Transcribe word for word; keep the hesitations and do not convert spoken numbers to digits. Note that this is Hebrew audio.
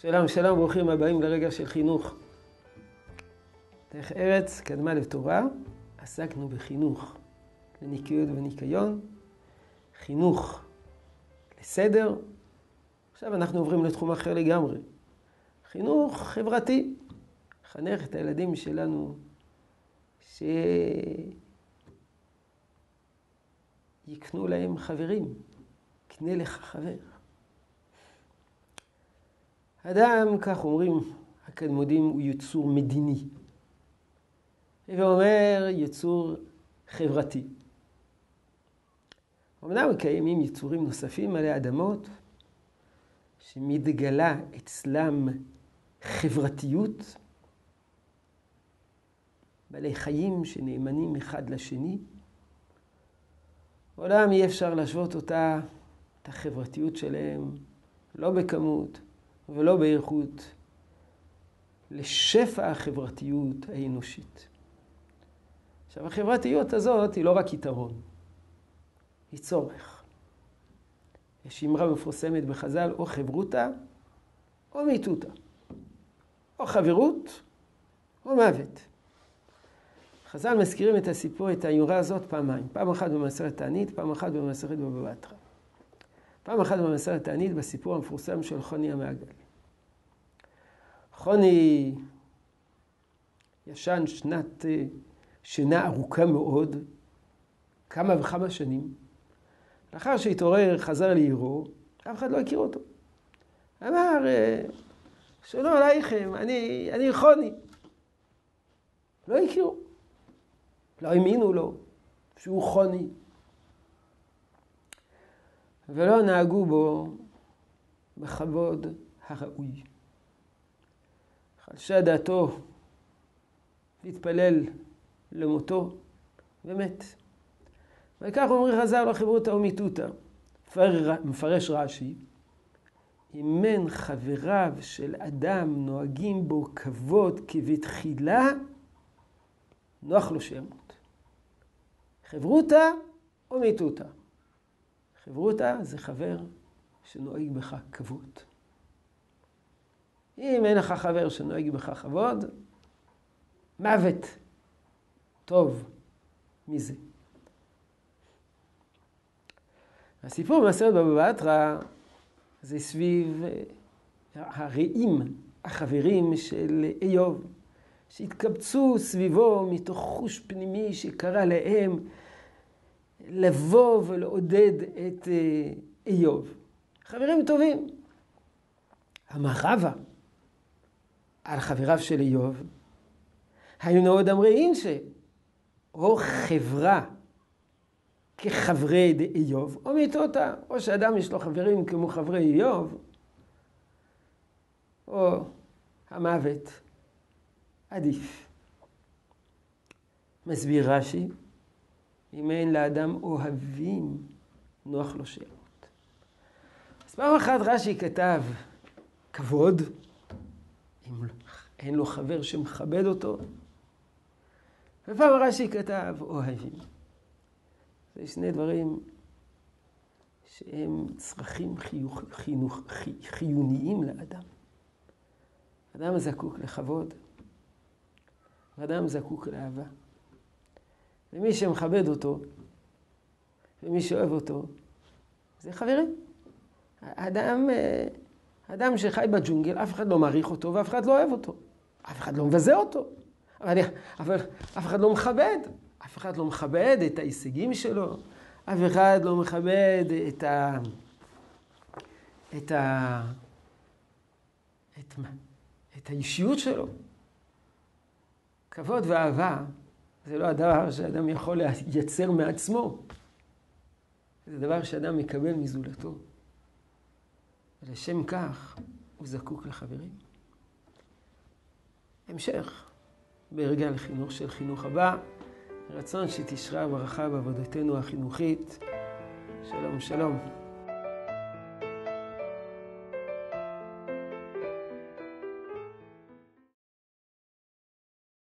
שלום, שלום, ברוכים הבאים לרגע של חינוך. דרך ארץ קדמה לתורה, עסקנו בחינוך, לניקיות וניקיון, חינוך לסדר. עכשיו אנחנו עוברים לתחום אחר לגמרי. חינוך חברתי, חנך את הילדים שלנו שיקנו להם חברים, קנה לך חבר. אדם, כך אומרים הקדמודים, הוא יצור מדיני. ואומר יצור חברתי. אמנם קיימים יצורים נוספים עלי אדמות, שמתגלה אצלם חברתיות, בעלי חיים שנאמנים אחד לשני. עולם אי אפשר להשוות אותה, את החברתיות שלהם, לא בכמות ולא באיכות, לשפע החברתיות האנושית. עכשיו, החברתיות הזאת היא לא רק יתרון, היא צורך. יש אמרה מפורסמת בחז"ל, או חברותה או מיתותה, או חברות או מוות. חז"ל מזכירים את הסיפור, את האמרה הזאת פעמיים, פעם אחת במסכת תענית, פעם אחת במסכת בבא בתרא. פעם אחת במסכת תענית בסיפור המפורסם של חוני המעגל. חוני ישן שנת שינה ארוכה מאוד, כמה וכמה שנים. לאחר שהתעורר חזר לעירו, אף אחד לא הכיר אותו. אמר, שלום עליכם, אני, אני חוני. לא הכירו. לא האמינו לו שהוא חוני. ולא נהגו בו בכבוד הראוי. חלשה דעתו להתפלל למותו ומת. וכך אומרים חז"ל, לא חברותא או מיתותא. מפרש רש"י, אם אין חבריו של אדם נוהגים בו כבוד כבתחילה, נוח לו שימות. חברותא או מיתותא. חברותא זה חבר שנוהג בך כבוד. אם אין לך חבר שנוהג בך כבוד, מוות טוב מזה. הסיפור במסכת בבא בתרא זה סביב הרעים, החברים של איוב, שהתקבצו סביבו מתוך חוש פנימי שקרא להם לבוא ולעודד את איוב. חברים טובים. אמר רבא על חבריו של איוב, היו מאוד אמרין ש... או חברה כחברי איוב, או מיתותא, או שאדם יש לו חברים כמו חברי איוב, או המוות עדיף. מסביר רש"י, אם אין לאדם אוהבים, נוח לו שימות. אז פעם אחת רש"י כתב כבוד, אם אין לו חבר שמכבד אותו, ופעם רש"י כתב אוהבים. זה שני דברים שהם צרכים חיוך, חינוך, חי, חיוניים לאדם. אדם זקוק לכבוד, ואדם זקוק לאהבה. ומי שמכבד אותו, ומי שאוהב אותו, זה חברים. אדם, אדם שחי בג'ונגל, אף אחד לא מעריך אותו ואף אחד לא אוהב אותו. אף אחד לא מבזה אותו. אבל, אבל אף אחד לא מכבד. אף אחד לא מכבד את ההישגים שלו. אף אחד לא מכבד את ה... את ה... את... את האישיות שלו. כבוד ואהבה זה לא הדבר שאדם יכול לייצר מעצמו. זה דבר שאדם מקבל מזולתו. ולשם כך הוא זקוק לחברים. המשך ברגע לחינוך של חינוך הבא. רצון שתשרה ברכה בעבודתנו החינוכית. שלום, שלום.